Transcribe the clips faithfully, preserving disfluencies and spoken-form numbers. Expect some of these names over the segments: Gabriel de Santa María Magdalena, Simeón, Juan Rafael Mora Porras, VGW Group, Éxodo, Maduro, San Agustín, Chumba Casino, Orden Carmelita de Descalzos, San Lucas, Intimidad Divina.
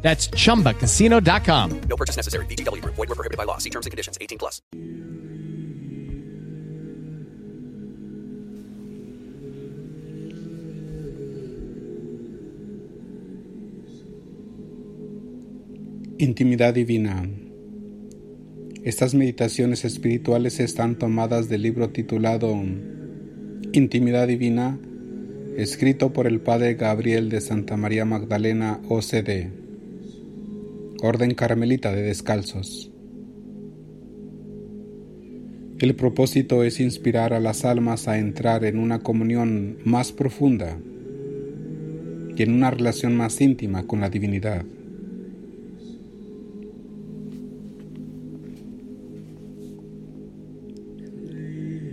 That's chumba casino dot com. No purchase necessary. V G W Group. Void where prohibited by law. See terms and conditions. eighteen plus. Intimidad Divina. Estas meditaciones espirituales están tomadas del libro titulado Intimidad Divina, escrito por el padre Gabriel de Santa María Magdalena, O C D, Orden Carmelita de Descalzos. El propósito es inspirar a las almas a entrar en una comunión más profunda y en una relación más íntima con la divinidad.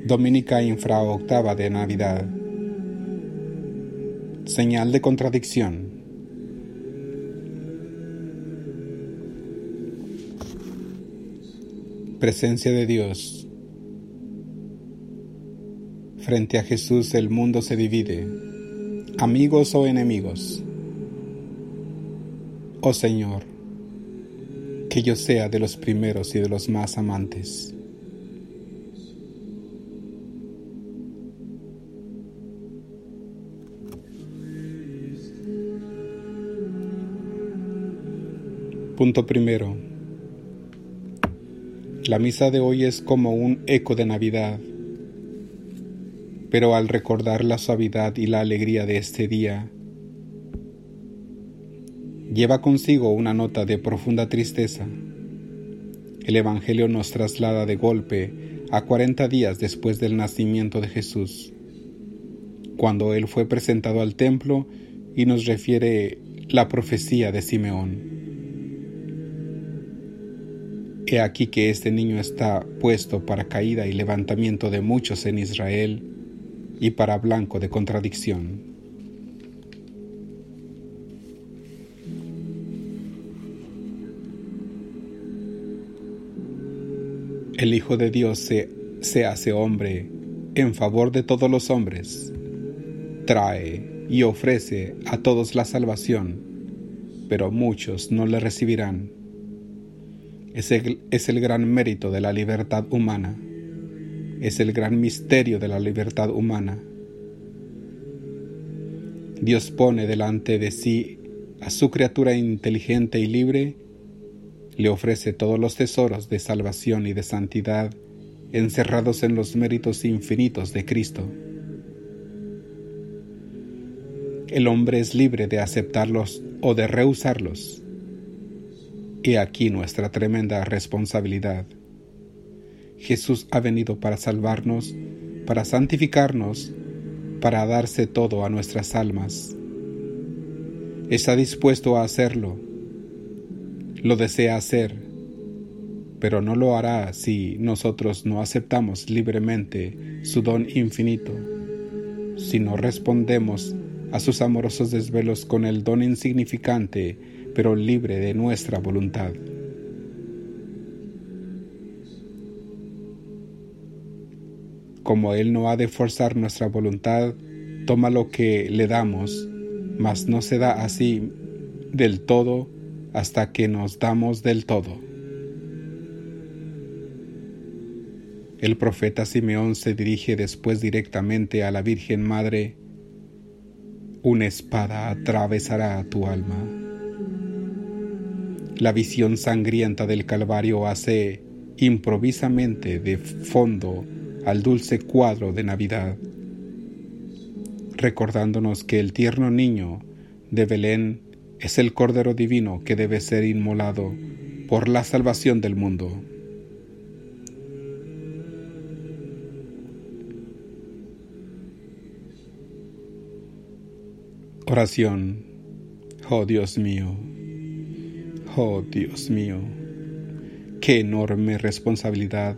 Dominica infraoctava de Navidad. Señal de contradicción. Presencia de Dios. Frente a Jesús el mundo se divide, amigos o enemigos. Oh Señor, que yo sea de los primeros y de los más amantes. Punto primero. La misa de hoy es como un eco de Navidad, pero al recordar la suavidad y la alegría de este día, lleva consigo una nota de profunda tristeza. El Evangelio nos traslada de golpe a cuarenta días después del nacimiento de Jesús, cuando Él fue presentado al templo, y nos refiere la profecía de Simeón. He aquí que este niño está puesto para caída y levantamiento de muchos en Israel y para blanco de contradicción. El Hijo de Dios se, se hace hombre en favor de todos los hombres, trae y ofrece a todos la salvación, pero muchos no le recibirán. Es el, es el gran mérito de la libertad humana. Es el gran misterio de la libertad humana. Dios pone delante de sí a su criatura inteligente y libre, le ofrece todos los tesoros de salvación y de santidad encerrados en los méritos infinitos de Cristo. El hombre es libre de aceptarlos o de rehusarlos. He aquí nuestra tremenda responsabilidad. Jesús ha venido para salvarnos, para santificarnos, para darse todo a nuestras almas. Está dispuesto a hacerlo. Lo desea hacer, pero no lo hará si nosotros no aceptamos libremente su don infinito, si no respondemos a sus amorosos desvelos con el don insignificante pero libre de nuestra voluntad. Como Él no ha de forzar nuestra voluntad, toma lo que le damos, mas no se da así del todo hasta que nos damos del todo. El profeta Simeón se dirige después directamente a la Virgen Madre: una espada atravesará tu alma. La visión sangrienta del Calvario hace improvisamente de fondo al dulce cuadro de Navidad, recordándonos que el tierno niño de Belén es el Cordero Divino que debe ser inmolado por la salvación del mundo. Oración. Oh Dios mío, oh Dios mío, ¡Qué enorme responsabilidad!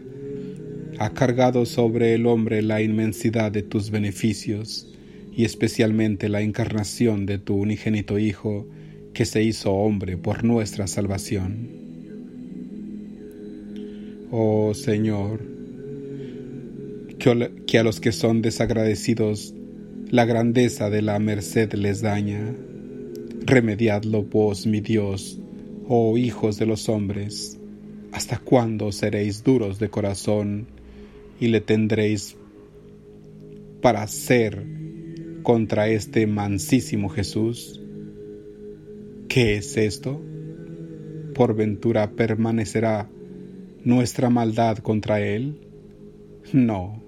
Ha cargado sobre el hombre la inmensidad de tus beneficios, y especialmente la encarnación de tu unigénito Hijo, que se hizo hombre por nuestra salvación. Oh Señor, que a los que son desagradecidos la grandeza de la merced les daña. Remediadlo vos, mi Dios, oh hijos de los hombres. ¿Hasta cuándo seréis duros de corazón y le tendréis para hacer contra este mansísimo Jesús? ¿Qué es esto? ¿Por ventura permanecerá nuestra maldad contra él? No,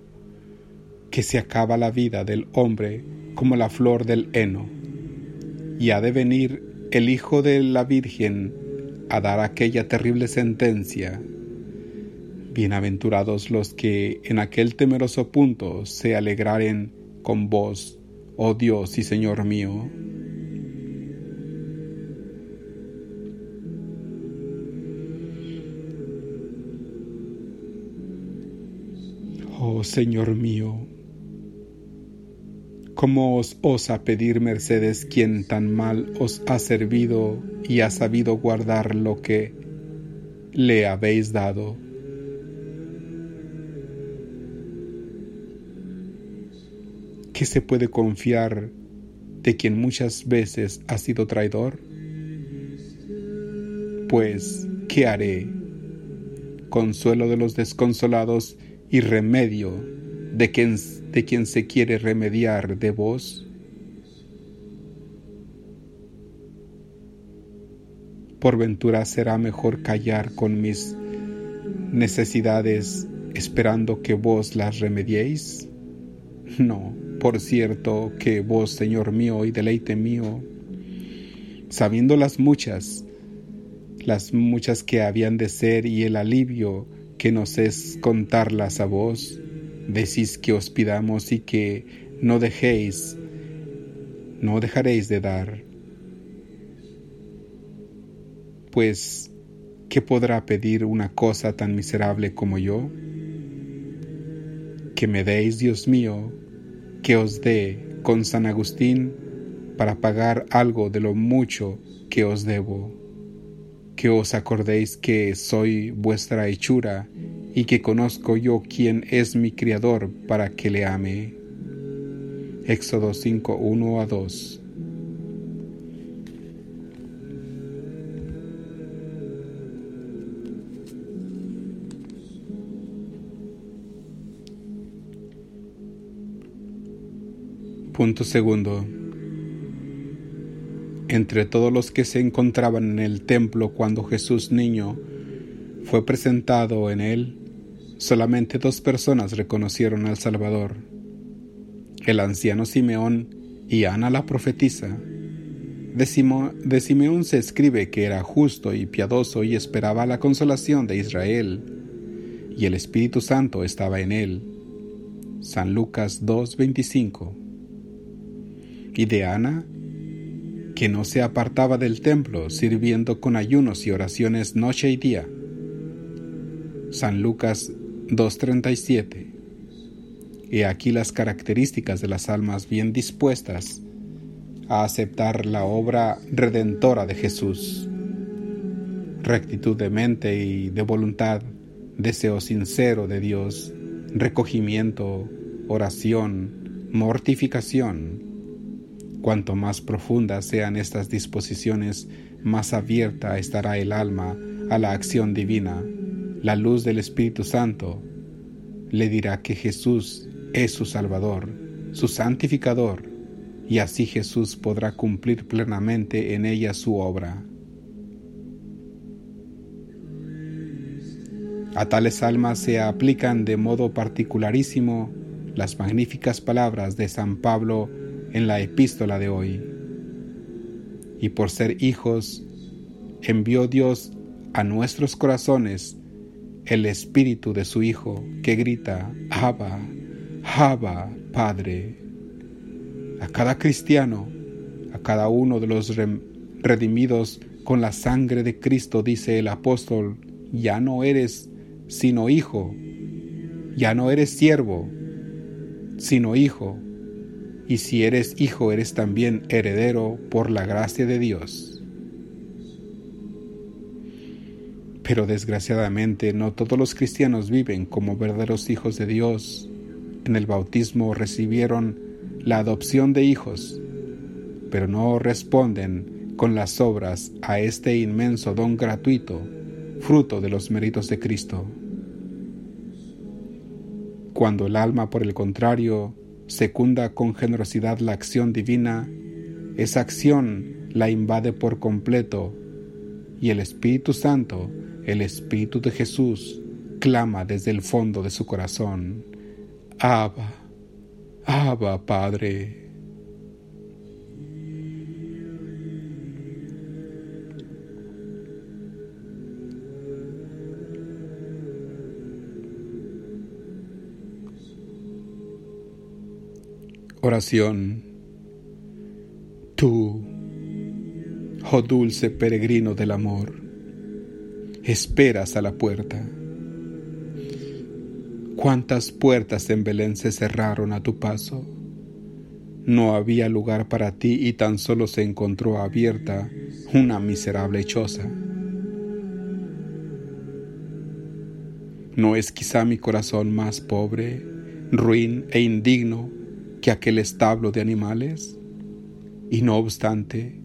que se acaba la vida del hombre como la flor del heno, y ha de venir el Hijo de la Virgen a dar aquella terrible sentencia. Bienaventurados los que en aquel temeroso punto se alegraren con vos, oh Dios y Señor mío. Oh Señor mío, ¿cómo os osa pedir mercedes quien tan mal os ha servido y ha sabido guardar lo que le habéis dado? ¿Qué se puede confiar de quien muchas veces ha sido traidor? Pues, ¿qué haré? Consuelo de los desconsolados y remedio de quien, de quien se quiere remediar de vos. Por ventura será mejor callar con mis necesidades esperando que vos las remediéis. No, por cierto que vos, Señor mío y deleite mío, sabiendo las muchas, las muchas que habían de ser y el alivio que nos es contarlas a vos, decís que os pidamos y que no dejéis, no dejaréis de dar. Pues, ¿qué podrá pedir una cosa tan miserable como yo? Que me deis, Dios mío, que os dé con San Agustín para pagar algo de lo mucho que os debo. Que os acordéis que soy vuestra hechura y que conozco yo quién es mi Criador para que le ame. Éxodo cinco, uno a dos. Punto segundo. Entre todos los que se encontraban en el templo cuando Jesús niño fue presentado en él, solamente dos personas reconocieron al Salvador: el anciano Simeón y Ana la profetisa. De, Simo, de Simeón se escribe que era justo y piadoso y esperaba la consolación de Israel, y el Espíritu Santo estaba en él. San Lucas dos, veinticinco. Y de Ana, que no se apartaba del templo, sirviendo con ayunos y oraciones noche y día. San Lucas dos, treinta y siete. He aquí las características de las almas bien dispuestas a aceptar la obra redentora de Jesús: rectitud de mente y de voluntad, deseo sincero de Dios, recogimiento, oración, mortificación. Cuanto más profundas sean estas disposiciones, más abierta estará el alma a la acción divina. La luz del Espíritu Santo le dirá que Jesús es su Salvador, su Santificador, y así Jesús podrá cumplir plenamente en ella su obra. A tales almas se aplican de modo particularísimo las magníficas palabras de San Pablo en la epístola de hoy: y por ser hijos envió Dios a nuestros corazones el Espíritu de su Hijo, que grita: Abba, Abba, Padre. A cada cristiano, a cada uno de los redimidos con la sangre de Cristo, dice el apóstol ya no eres sino hijo, ya no eres siervo, sino hijo, y si eres hijo, eres también heredero por la gracia de Dios. Pero desgraciadamente no todos los cristianos viven como verdaderos hijos de Dios. En el bautismo recibieron la adopción de hijos, pero no responden con las obras a este inmenso don gratuito, fruto de los méritos de Cristo. Cuando el alma, por el contrario, secunda con generosidad la acción divina, esa acción la invade por completo, y el Espíritu Santo, el Espíritu de Jesús, clama desde el fondo de su corazón: Abba, Abba, Padre. Oración. Tú, oh dulce peregrino del amor, esperas a la puerta. ¿Cuántas puertas en Belén se cerraron a tu paso? No había lugar para ti y tan solo se encontró abierta una miserable choza. ¿No es quizá mi corazón más pobre, ruin e indigno que aquel establo de animales? Y no obstante,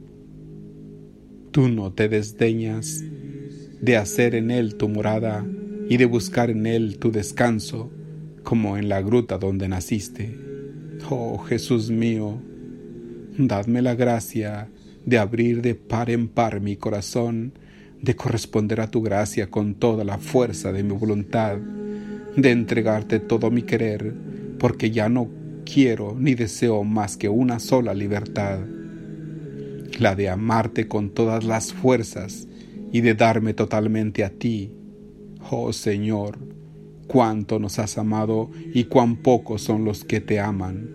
tú no te desdeñas de hacer en él tu morada y de buscar en él tu descanso, como en la gruta donde naciste. Oh Jesús mío, dadme la gracia de abrir de par en par mi corazón, de corresponder a tu gracia con toda la fuerza de mi voluntad, de entregarte todo mi querer, porque ya no quiero ni deseo más que una sola libertad, la de amarte con todas las fuerzas y de darme totalmente a ti. Oh Señor, cuánto nos has amado y cuán pocos son los que te aman.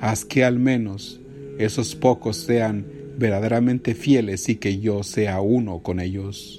Haz que al menos esos pocos sean verdaderamente fieles y que yo sea uno con ellos.